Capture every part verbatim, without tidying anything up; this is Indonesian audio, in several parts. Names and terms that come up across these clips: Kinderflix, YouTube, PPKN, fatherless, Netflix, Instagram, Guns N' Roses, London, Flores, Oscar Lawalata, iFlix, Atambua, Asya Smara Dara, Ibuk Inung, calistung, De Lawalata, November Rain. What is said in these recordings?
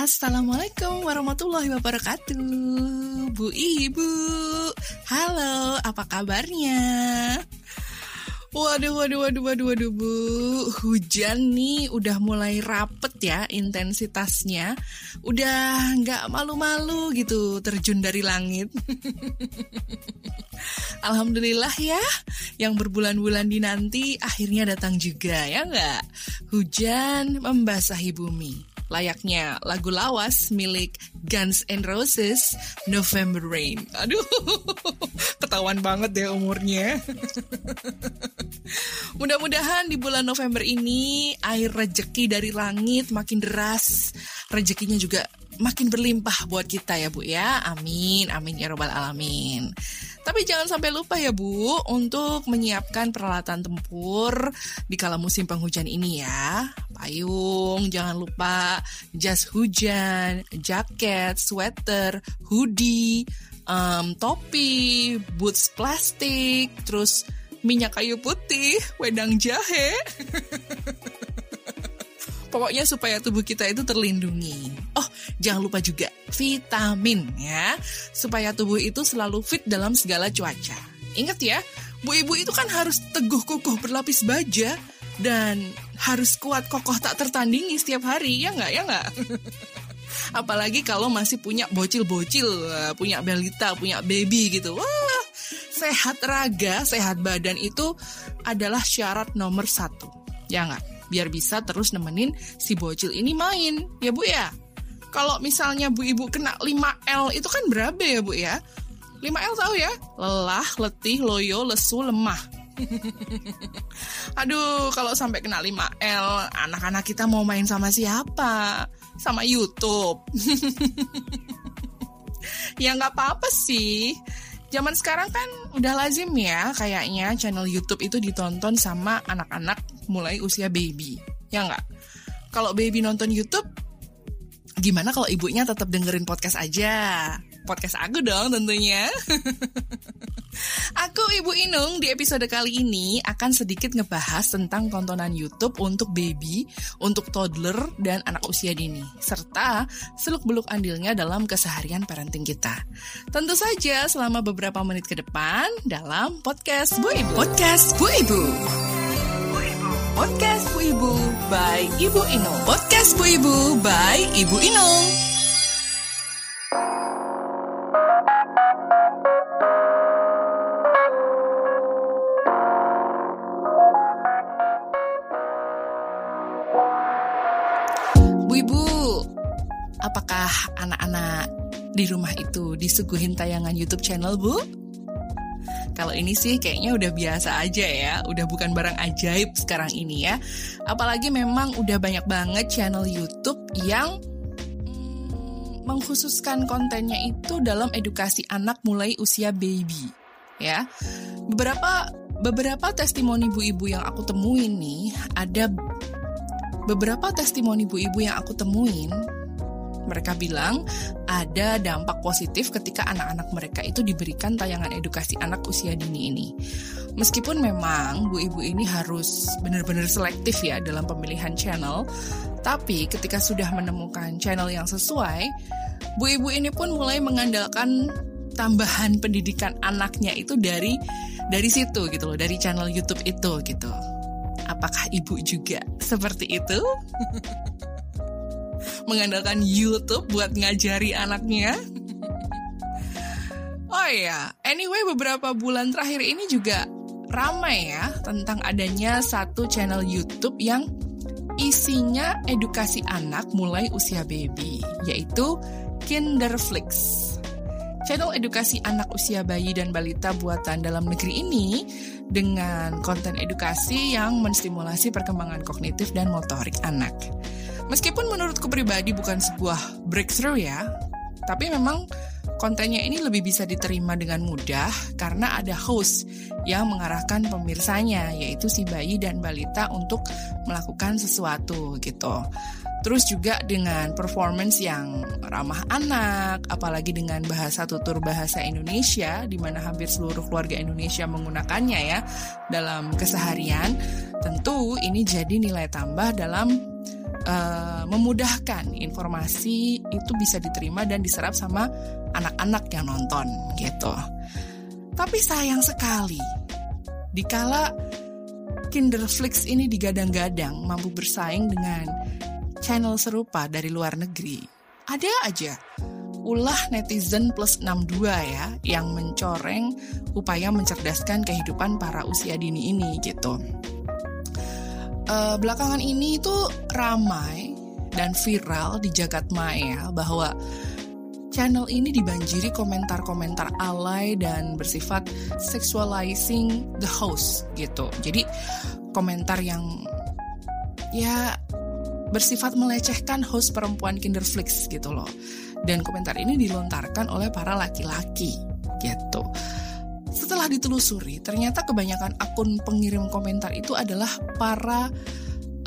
Assalamualaikum warahmatullahi wabarakatuh, Bu Ibu. Halo, apa kabarnya? Waduh, waduh, waduh, waduh, waduh, Bu. Hujan nih udah mulai rapet ya intensitasnya. Udah nggak malu-malu gitu terjun dari langit. Alhamdulillah ya, yang berbulan-bulan dinanti akhirnya datang juga, ya nggak? Hujan membasahi bumi. Layaknya lagu lawas milik Guns N' Roses, November Rain. Aduh, ketahuan banget deh umurnya. Mudah-mudahan di bulan November ini air rejeki dari langit makin deras, rejekinya juga makin berlimpah buat kita ya Bu ya. Amin, amin ya robbal alamin. Tapi jangan sampai lupa ya Bu untuk menyiapkan peralatan tempur di kala musim penghujan ini ya. Payung, jangan lupa jas hujan, jaket, sweater, hoodie, um, topi, boots plastik, terus minyak kayu putih, wedang jahe. Pokoknya supaya tubuh kita itu terlindungi. Oh, jangan lupa juga vitamin ya, supaya tubuh itu selalu fit dalam segala cuaca. Ingat ya, Bu Ibu itu kan harus teguh kokoh berlapis baja dan harus kuat kokoh tak tertandingi setiap hari, ya nggak, ya nggak? Apalagi kalau masih punya bocil-bocil, punya balita, punya baby gitu. Wah, sehat raga, sehat badan itu adalah syarat nomor satu, ya nggak? Biar bisa terus nemenin si bocil ini main, ya Bu ya. Kalau misalnya Bu Ibu kena lima L itu kan berabe ya Bu ya. lima L tahu ya? Lelah, letih, loyo, lesu, lemah. Aduh, kalau sampai kena lima L, anak-anak kita mau main sama siapa? Sama YouTube. Ya nggak apa-apa sih. Zaman sekarang kan udah lazim ya, kayaknya channel YouTube itu ditonton sama anak-anak mulai usia baby, ya nggak? Kalau baby nonton YouTube, gimana kalau ibunya tetap dengerin podcast aja? Podcast aku dong tentunya. Aku Ibu Inung di episode kali ini akan sedikit ngebahas tentang tontonan YouTube untuk baby, untuk toddler, dan anak usia dini, serta seluk-beluk andilnya dalam keseharian parenting kita. Tentu saja selama beberapa menit ke depan dalam Podcast Bu Ibu. Podcast Bu Ibu, Podcast Bu Ibu by Ibu Inung. Podcast Bu Ibu by Ibu Inung. Apakah anak-anak di rumah itu disuguhin tayangan YouTube channel, Bu? Kalau ini sih kayaknya udah biasa aja ya, udah bukan barang ajaib sekarang ini ya. Apalagi memang udah banyak banget channel YouTube yang mm, mengkhususkan kontennya itu dalam edukasi anak mulai usia baby, ya. Beberapa beberapa testimoni Bu Ibu yang aku temuin nih, ada beberapa testimoni Bu Ibu yang aku temuin. Mereka bilang ada dampak positif ketika anak-anak mereka itu diberikan tayangan edukasi anak usia dini ini. Meskipun memang Bu Ibu ini harus benar-benar selektif ya dalam pemilihan channel, tapi ketika sudah menemukan channel yang sesuai, Bu Ibu ini pun mulai mengandalkan tambahan pendidikan anaknya itu dari dari situ gitu loh, dari channel YouTube itu gitu. Apakah Ibu juga seperti itu? Mengandalkan YouTube buat ngajari anaknya. Oh iya, anyway beberapa bulan terakhir ini juga ramai ya tentang adanya satu channel YouTube yang isinya edukasi anak mulai usia baby, yaitu Kinderflix. Channel edukasi anak usia bayi dan balita buatan dalam negeri ini dengan konten edukasi yang menstimulasi perkembangan kognitif dan motorik anak. Meskipun menurutku pribadi bukan sebuah breakthrough ya, tapi memang kontennya ini lebih bisa diterima dengan mudah karena ada host yang mengarahkan pemirsanya, yaitu si bayi dan balita untuk melakukan sesuatu gitu. Terus juga dengan performance yang ramah anak, apalagi dengan bahasa tutur bahasa Indonesia, di mana hampir seluruh keluarga Indonesia menggunakannya ya dalam keseharian, tentu ini jadi nilai tambah dalam uh, memudahkan informasi itu bisa diterima dan diserap sama anak-anak yang nonton gitu. Tapi sayang sekali, dikala Kinderflix ini digadang-gadang mampu bersaing dengan channel serupa dari luar negeri, ada aja ulah netizen plus enam puluh dua ya yang mencoreng upaya mencerdaskan kehidupan para usia dini ini gitu. E, belakangan ini itu ramai dan viral di jagat maya bahwa channel ini dibanjiri komentar-komentar alay dan bersifat sexualizing the host gitu. Jadi komentar yang ya bersifat melecehkan host perempuan Kinderflix gitu loh. Dan komentar ini dilontarkan oleh para laki-laki gitu. Setelah ditelusuri, ternyata kebanyakan akun pengirim komentar itu adalah para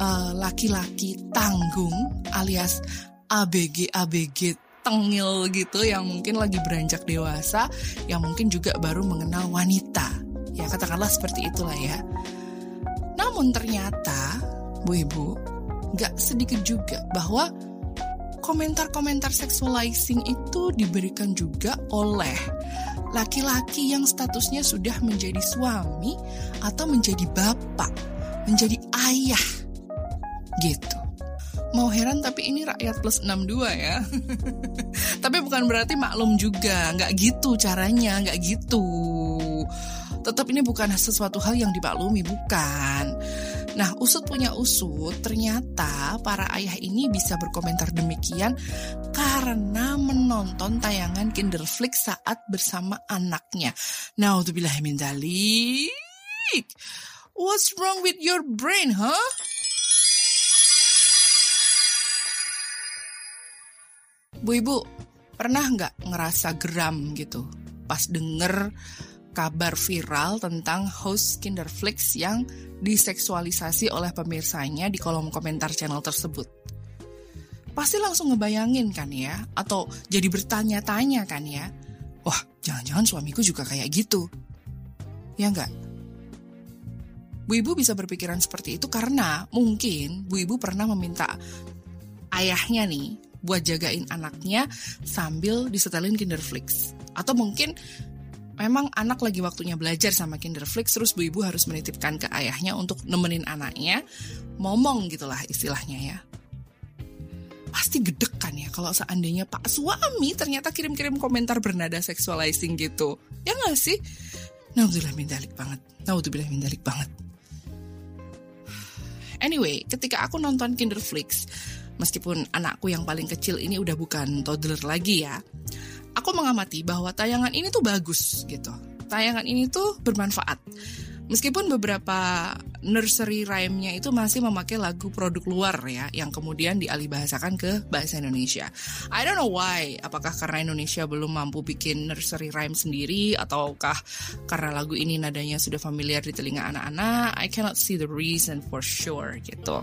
uh, laki-laki tanggung alias A B G A B G tengil gitu, yang mungkin lagi beranjak dewasa, yang mungkin juga baru mengenal wanita. Ya katakanlah seperti itulah ya. Namun ternyata, Bu Ibu, gak sedikit juga bahwa komentar-komentar sexualizing itu diberikan juga oleh laki-laki yang statusnya sudah menjadi suami atau menjadi bapak, menjadi ayah gitu. Mau heran tapi ini rakyat plus enam puluh dua ya. Tapi bukan berarti maklum juga, gak gitu caranya, gak gitu. Tetap ini bukan sesuatu hal yang dimaklumi, bukan. Nah, usut punya usut, ternyata para ayah ini bisa berkomentar demikian karena menonton tayangan Kinderflix saat bersama anaknya. Nauzubillah min dzalik. What's wrong with your brain, huh? Bu Ibu, pernah nggak ngerasa geram gitu pas denger kabar viral tentang host Kinderflix yang diseksualisasi oleh pemirsanya di kolom komentar channel tersebut? Pasti langsung ngebayangin kan ya, atau jadi bertanya-tanya kan ya, wah jangan-jangan suamiku juga kayak gitu. Ya enggak? Bu Ibu bisa berpikiran seperti itu karena mungkin Bu Ibu pernah meminta ayahnya nih buat jagain anaknya sambil disetelin Kinderflix. Atau mungkin memang anak lagi waktunya belajar sama Kinderflix, terus Bu Ibu harus menitipkan ke ayahnya untuk nemenin anaknya, momong gitulah istilahnya ya. Pasti gedek kan ya kalau seandainya Pak Suami ternyata kirim-kirim komentar bernada sexualizing gitu. Ya gak sih? Nauzubillah min dzalik banget. Nauzubillah min dzalik banget. Anyway, ketika aku nonton Kinderflix, meskipun anakku yang paling kecil ini udah bukan toddler lagi ya, aku mengamati bahwa tayangan ini tuh bagus gitu. Tayangan ini tuh bermanfaat. Meskipun beberapa nursery rhyme-nya itu masih memakai lagu produk luar ya, yang kemudian dialihbahasakan ke bahasa Indonesia. I don't know why. Apakah karena Indonesia belum mampu bikin nursery rhyme sendiri, ataukah karena lagu ini nadanya sudah familiar di telinga anak-anak? I cannot see the reason for sure gitu.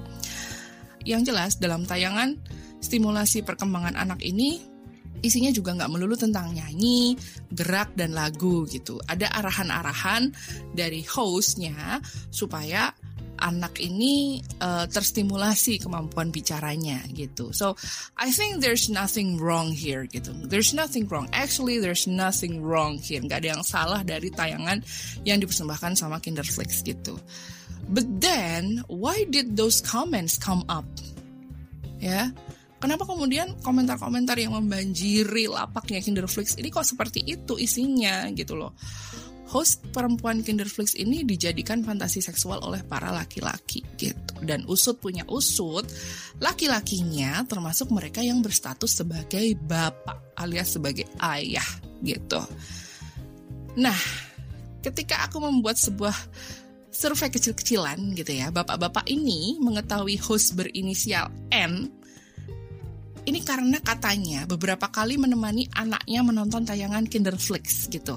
Yang jelas dalam tayangan stimulasi perkembangan anak ini, isinya juga nggak melulu tentang nyanyi, gerak, dan lagu gitu. Ada arahan-arahan dari hostnya supaya anak ini uh, terstimulasi kemampuan bicaranya gitu. So, I think there's nothing wrong here gitu. There's nothing wrong. Actually, there's nothing wrong here. Nggak ada yang salah dari tayangan yang dipersembahkan sama Kinderflix gitu. But then, why did those comments come up? Ya, yeah? Kenapa kemudian komentar-komentar yang membanjiri lapaknya Kinderflix ini kok seperti itu isinya gitu loh. Host perempuan Kinderflix ini dijadikan fantasi seksual oleh para laki-laki gitu. Dan usut punya usut, laki-lakinya termasuk mereka yang berstatus sebagai bapak alias sebagai ayah gitu. Nah, ketika aku membuat sebuah survei kecil-kecilan gitu ya, bapak-bapak ini mengetahui host berinisial N ini karena katanya beberapa kali menemani anaknya menonton tayangan Kinderflix gitu.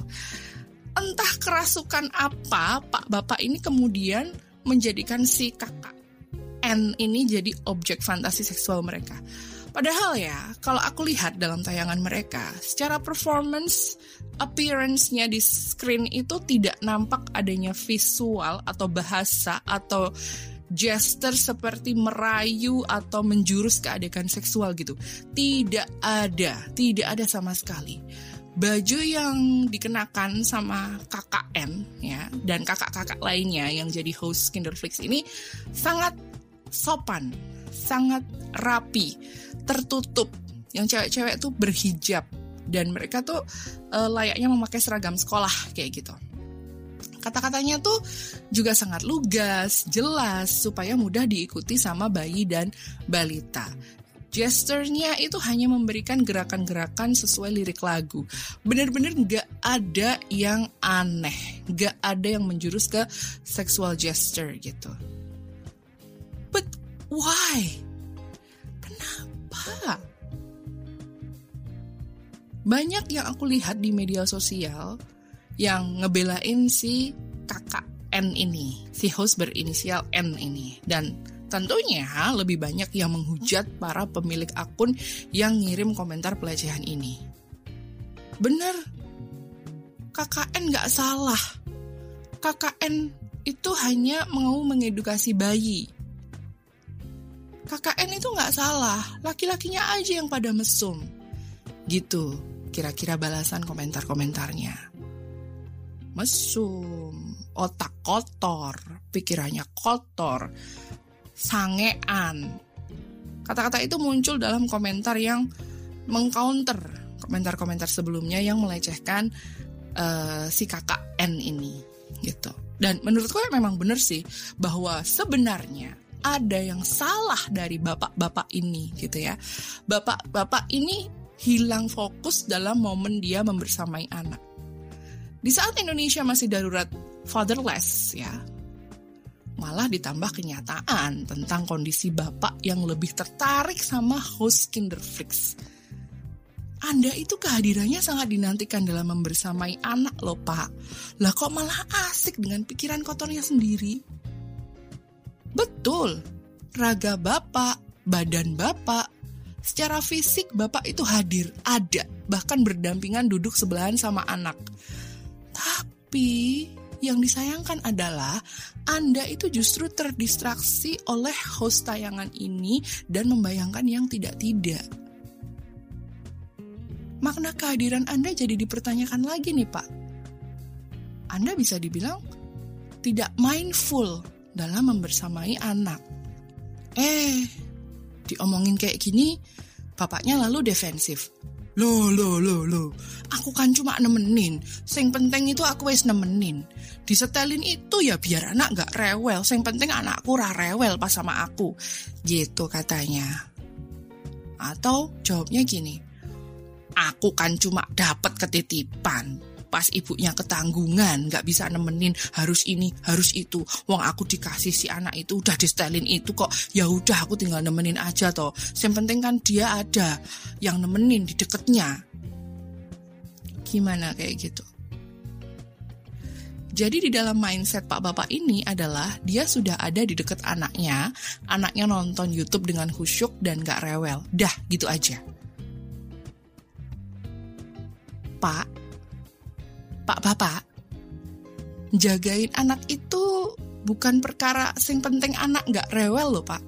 Entah kerasukan apa, Pak Bapak ini kemudian menjadikan si kakak N ini jadi objek fantasi seksual mereka. Padahal ya, kalau aku lihat dalam tayangan mereka, secara performance, appearance-nya di screen itu tidak nampak adanya visual atau bahasa atau gesture seperti merayu atau menjurus ke adegan seksual gitu. Tidak ada, tidak ada sama sekali. Baju yang dikenakan sama K K N ya, dan kakak-kakak lainnya yang jadi host Kinderflix ini sangat sopan, sangat rapi, tertutup. Yang cewek-cewek tuh berhijab dan mereka tuh e, layaknya memakai seragam sekolah kayak gitu. Kata-katanya tuh juga sangat lugas, jelas, supaya mudah diikuti sama bayi dan balita. Gesturnya itu hanya memberikan gerakan-gerakan sesuai lirik lagu. Bener-bener gak ada yang aneh, gak ada yang menjurus ke sexual gesture gitu. But why? Kenapa? Banyak yang aku lihat di media sosial yang ngebelain si kakak N ini, si host berinisial N ini. Dan tentunya lebih banyak yang menghujat para pemilik akun yang ngirim komentar pelecehan ini. Bener, K K N gak salah. K K N itu hanya mau mengedukasi bayi. K K N itu gak salah, laki-lakinya aja yang pada mesum. Gitu, kira-kira balasan komentar-komentarnya. Mesum, otak kotor, pikirannya kotor, sangean. Kata-kata itu muncul dalam komentar yang mengcounter komentar-komentar sebelumnya yang melecehkan uh, si kakak N ini gitu. Dan menurutku memang benar sih bahwa sebenarnya ada yang salah dari bapak-bapak ini gitu ya. Bapak-bapak ini hilang fokus dalam momen dia membersamai anak. Di saat Indonesia masih darurat fatherless ya, malah ditambah kenyataan tentang kondisi bapak yang lebih tertarik sama host Kinderflix. Anda itu kehadirannya sangat dinantikan dalam membersamai anak loh pak. Lah kok malah asik dengan pikiran kotornya sendiri? Betul, raga bapak, badan bapak, secara fisik bapak itu hadir, ada, bahkan berdampingan duduk sebelahan sama anak. Tapi yang disayangkan adalah Anda itu justru terdistraksi oleh host tayangan ini dan membayangkan yang tidak-tidak. Makna kehadiran Anda jadi dipertanyakan lagi nih Pak. Anda bisa dibilang tidak mindful dalam membersamai anak. Eh, diomongin kayak gini, bapaknya lalu defensif. Loh, loh, loh, loh, aku kan cuma nemenin. Sing penting itu aku wis nemenin. Disetelin itu ya biar anak gak rewel. Sing penting anakku ra rewel pas sama aku. Gitu katanya. Atau jawabnya gini, aku kan cuma dapat ketitipan. Pas ibunya ketanggungan, gak bisa nemenin, harus ini, harus itu. Wong aku dikasih si anak itu, udah distelin itu kok. Ya udah aku tinggal nemenin aja toh. Yang penting kan dia ada yang nemenin di deketnya. Gimana kayak gitu? Jadi di dalam mindset Pak Bapak ini adalah dia sudah ada di deket anaknya. Anaknya nonton YouTube dengan khusyuk dan gak rewel. Dah gitu aja. Pak, Pak Bapak, jagain anak itu bukan perkara sing penting anak gak rewel loh Pak.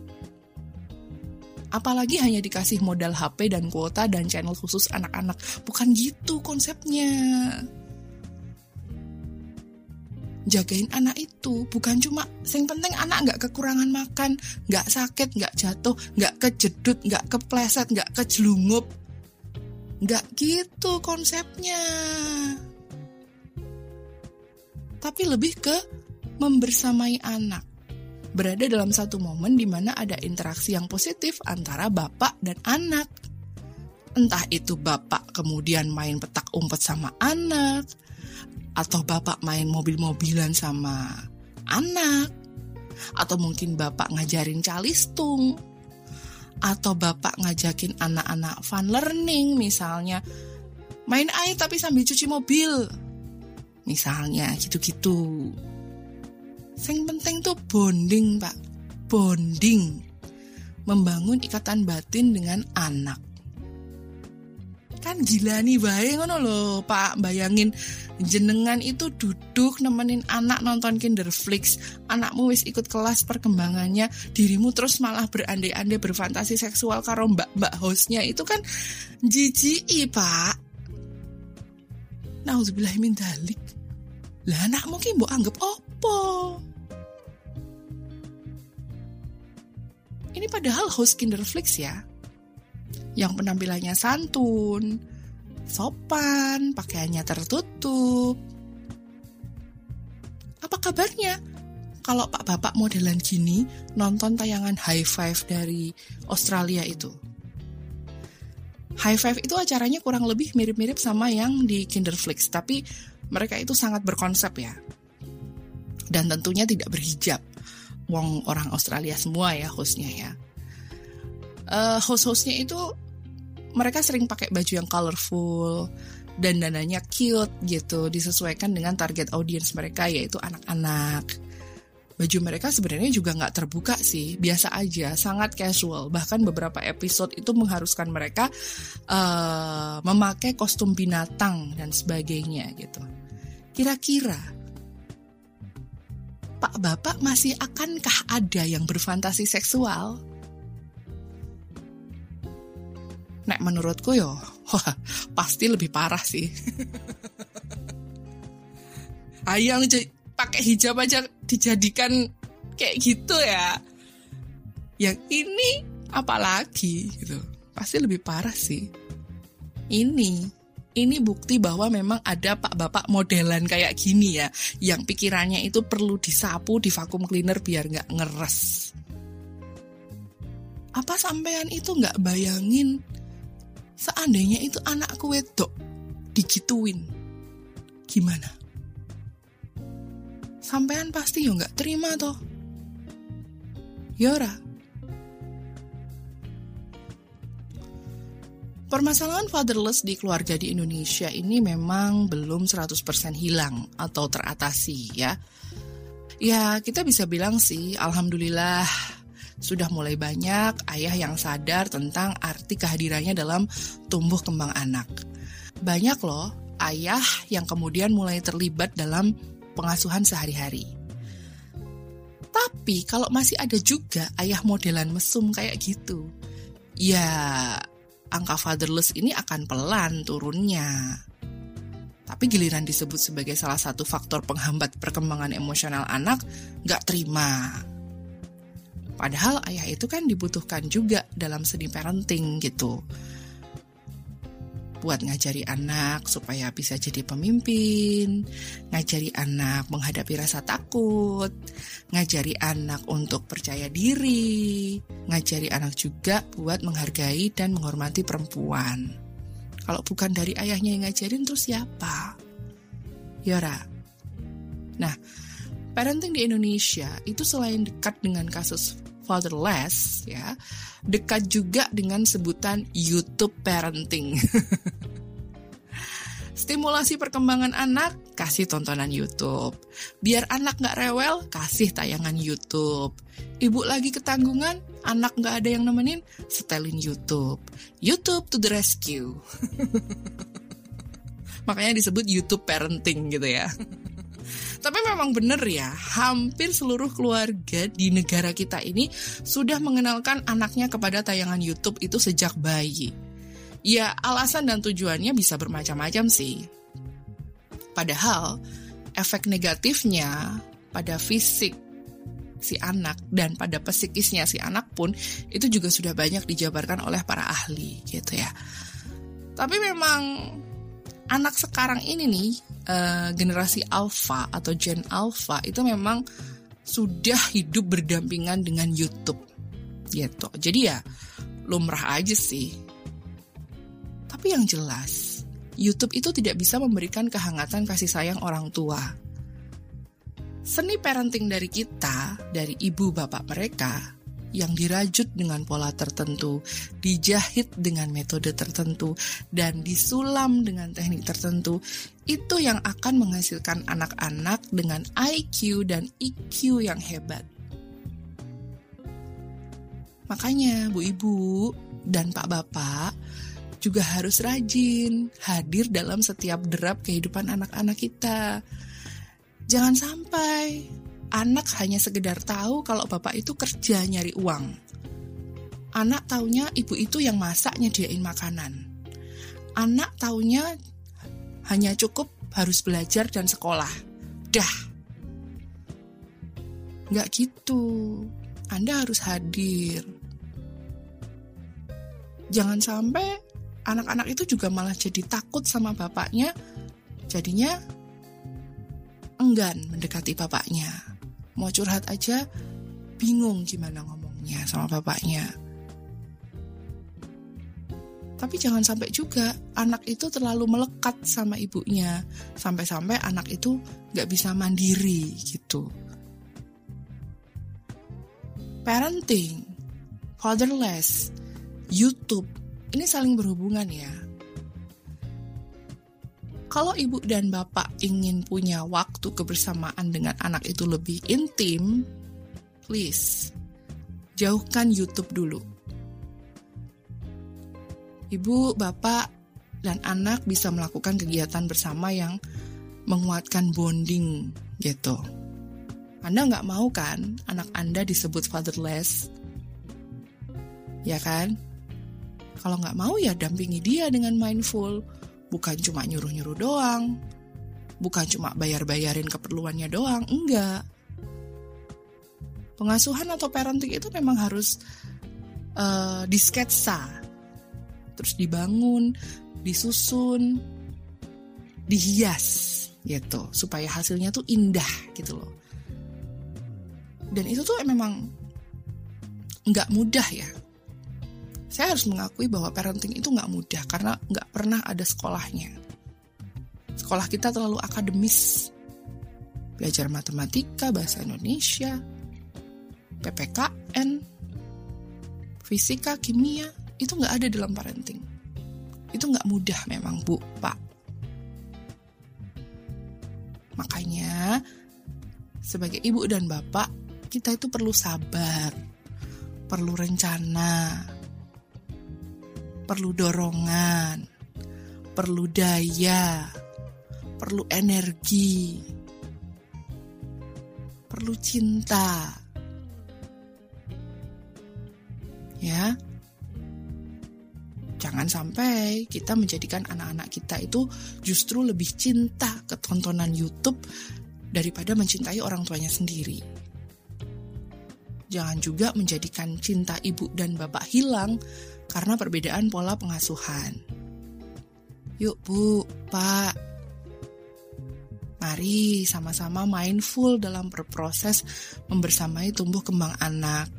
Apalagi hanya dikasih modal H P dan kuota dan channel khusus anak-anak. Bukan gitu konsepnya. Jagain anak itu bukan cuma sing penting anak gak kekurangan makan, gak sakit, gak jatuh, gak kejedut, gak kepleset, gak kejlungup. Gak gitu konsepnya. Tapi lebih ke membersamai anak. Berada dalam satu momen di mana ada interaksi yang positif antara bapak dan anak. Entah itu bapak kemudian main petak umpet sama anak, atau bapak main mobil-mobilan sama anak, atau mungkin bapak ngajarin calistung, atau bapak ngajakin anak-anak fun learning misalnya. Main air tapi sambil cuci mobil. Misalnya gitu-gitu. Yang penting tuh bonding Pak. Bonding. Membangun ikatan batin dengan anak. kan gila nih bae ngono lho Pak, bayangin jenengan itu duduk nemenin anak nonton Kinderflix, anakmu wis ikut kelas perkembangannya, dirimu terus malah berandai-andai berfantasi seksual karo mbak-mbak hostnya, itu kan jijiki Pak. Nauzubillah min dzalik. Lah anakmu ki mbok anggap opo? Ini padahal host Kinderflix ya, yang penampilannya santun, sopan, pakaiannya tertutup. Apa kabarnya kalau pak bapak modelan gini nonton tayangan Hi five dari Australia itu? Hi five itu acaranya kurang lebih mirip-mirip sama yang di Kinderflix, tapi mereka itu sangat berkonsep ya, dan tentunya tidak berhijab. Wong orang Australia semua ya hostnya ya. Uh, host-hostnya itu mereka sering pakai baju yang colorful, dandanannya cute gitu, disesuaikan dengan target audience mereka yaitu anak-anak. Baju mereka sebenarnya juga nggak terbuka sih, biasa aja, sangat casual. Bahkan beberapa episode itu mengharuskan mereka uh, memakai kostum binatang dan sebagainya gitu. Kira-kira Pak Bapak masih akankah ada yang berfantasi seksual? Nek menurutku yo, wah, pasti lebih parah sih. Ayang pakai hijab aja dijadikan kayak gitu ya. Yang ini apalagi gitu, pasti lebih parah sih. Ini. Ini bukti bahwa memang ada pak-bapak modelan kayak gini ya, yang pikirannya itu perlu disapu di vakum cleaner biar gak ngeres. Apa sampean itu gak bayangin seandainya itu anakku wedok digituin, gimana? Sampean pasti yo gak terima toh, yora. Permasalahan fatherless di keluarga di Indonesia ini memang belum seratus persen hilang atau teratasi ya. Ya kita bisa bilang sih alhamdulillah sudah mulai banyak ayah yang sadar tentang arti kehadirannya dalam tumbuh kembang anak. Banyak loh ayah yang kemudian mulai terlibat dalam pengasuhan sehari-hari. Tapi kalau masih ada juga ayah modelan mesum kayak gitu, ya angka fatherless ini akan pelan turunnya. Tapi giliran disebut sebagai salah satu faktor penghambat perkembangan emosional anak, gak terima. Padahal ayah itu kan dibutuhkan juga dalam seni parenting gitu, buat ngajari anak supaya bisa jadi pemimpin, ngajari anak menghadapi rasa takut, ngajari anak untuk percaya diri, ngajari anak juga buat menghargai dan menghormati perempuan. Kalau bukan dari ayahnya yang ngajarin, terus siapa? Yora. Nah, parenting di Indonesia itu selain dekat dengan kasus fatherless ya, dekat juga dengan sebutan YouTube parenting. Stimulasi perkembangan anak, kasih tontonan YouTube. Biar anak gak rewel, kasih tayangan YouTube. Ibu lagi ketanggungan, anak gak ada yang nemenin, setelin YouTube. YouTube to the rescue. Makanya disebut YouTube parenting gitu ya. Tapi memang benar ya, hampir seluruh keluarga di negara kita ini sudah mengenalkan anaknya kepada tayangan YouTube itu sejak bayi. Ya, alasan dan tujuannya bisa bermacam-macam sih. Padahal, efek negatifnya pada fisik si anak dan pada psikisnya si anak pun itu juga sudah banyak dijabarkan oleh para ahli gitu ya. Tapi memang anak sekarang ini nih, Uh, generasi alpha atau gen alpha itu memang sudah hidup berdampingan dengan YouTube gitu. Jadi ya lumrah aja sih. Tapi yang jelas YouTube itu tidak bisa memberikan kehangatan kasih sayang orang tua. Seni parenting dari kita, dari ibu bapak mereka, yang dirajut dengan pola tertentu, dijahit dengan metode tertentu, dan disulam dengan teknik tertentu, itu yang akan menghasilkan anak-anak dengan I Q dan I Q yang hebat. Makanya, bu ibu dan pak bapak, juga harus rajin hadir dalam setiap derap kehidupan anak-anak kita. Jangan sampai anak hanya sekedar tahu kalau bapak itu kerja nyari uang. Anak taunya ibu itu yang masak nyediain makanan. Anak taunya hanya cukup harus belajar dan sekolah. Dah. Nggak gitu. Anda harus hadir. Jangan sampai anak-anak itu juga malah jadi takut sama bapaknya. Jadinya enggan mendekati bapaknya. Mau curhat aja bingung gimana ngomongnya sama bapaknya. Tapi jangan sampai juga anak itu terlalu melekat sama ibunya, sampai-sampai anak itu gak bisa mandiri gitu. Parenting, fatherless, YouTube, ini saling berhubungan ya. Kalau ibu dan bapak ingin punya waktu kebersamaan dengan anak itu lebih intim, please, jauhkan YouTube dulu. Ibu, bapak, dan anak bisa melakukan kegiatan bersama yang menguatkan bonding gitu. Anda nggak mau kan anak Anda disebut fatherless? Ya kan? Kalau nggak mau ya dampingi dia dengan mindful. Bukan cuma nyuruh-nyuruh doang. Bukan cuma bayar-bayarin keperluannya doang. Enggak. Pengasuhan atau parenting itu memang harus uh, disketsa. Terus dibangun, disusun, dihias gitu, supaya hasilnya tuh indah gitu loh. Dan itu tuh memang gak mudah ya. Saya harus mengakui bahwa parenting itu gak mudah, karena gak pernah ada sekolahnya. Sekolah kita terlalu akademis. Belajar matematika, bahasa Indonesia, P P K N, fisika, kimia, itu gak ada dalam parenting. Itu gak mudah memang, Bu, Pak. Makanya, sebagai ibu dan bapak, kita itu perlu sabar, perlu rencana, perlu dorongan, perlu daya, perlu energi, perlu cinta. Ya, jangan sampai kita menjadikan anak-anak kita itu justru lebih cinta ke tontonan YouTube daripada mencintai orang tuanya sendiri. Jangan juga menjadikan cinta ibu dan bapak hilang karena perbedaan pola pengasuhan. Yuk Bu, Pak, mari sama-sama mindful dalam berproses membersamai tumbuh kembang anak.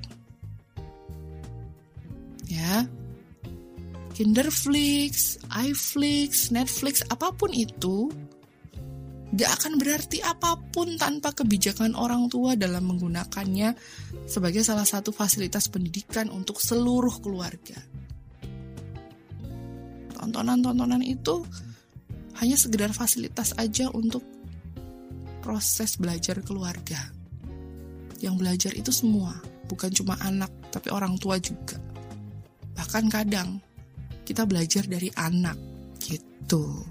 Ya, Kinderflix, iFlix, Netflix, apapun itu, gak akan berarti apapun tanpa kebijakan orang tua dalam menggunakannya sebagai salah satu fasilitas pendidikan untuk seluruh keluarga. Tontonan-tontonan itu hanya sekedar fasilitas aja untuk proses belajar keluarga. Yang belajar itu semua, bukan cuma anak, tapi orang tua juga. Bahkan kadang kita belajar dari anak, gitu.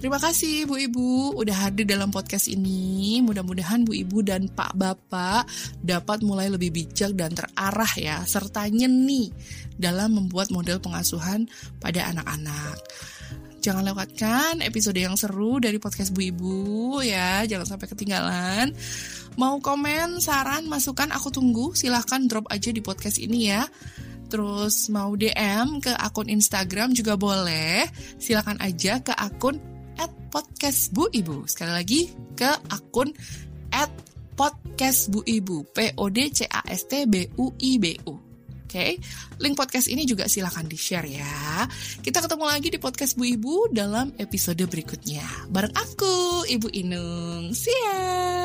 Terima kasih Bu Ibu udah hadir dalam podcast ini. Mudah-mudahan Bu Ibu dan Pak Bapak dapat mulai lebih bijak dan terarah ya, serta nyeni dalam membuat model pengasuhan pada anak-anak. Jangan lewatkan episode yang seru dari podcast Bu Ibu ya, jangan sampai ketinggalan. Mau komen, saran, masukan aku tunggu. Silahkan drop aja di podcast ini ya. Terus mau D M ke akun Instagram juga boleh. Silakan aja ke akun at podcast bu ibu. Sekali lagi ke akun at podcast bu ibu. P O D C A S T B U I B U. Oke, okay? Link podcast ini juga silakan di-share ya. Kita ketemu lagi di podcast Bu Ibu dalam episode berikutnya. Bareng aku, Ibu Inung. See ya!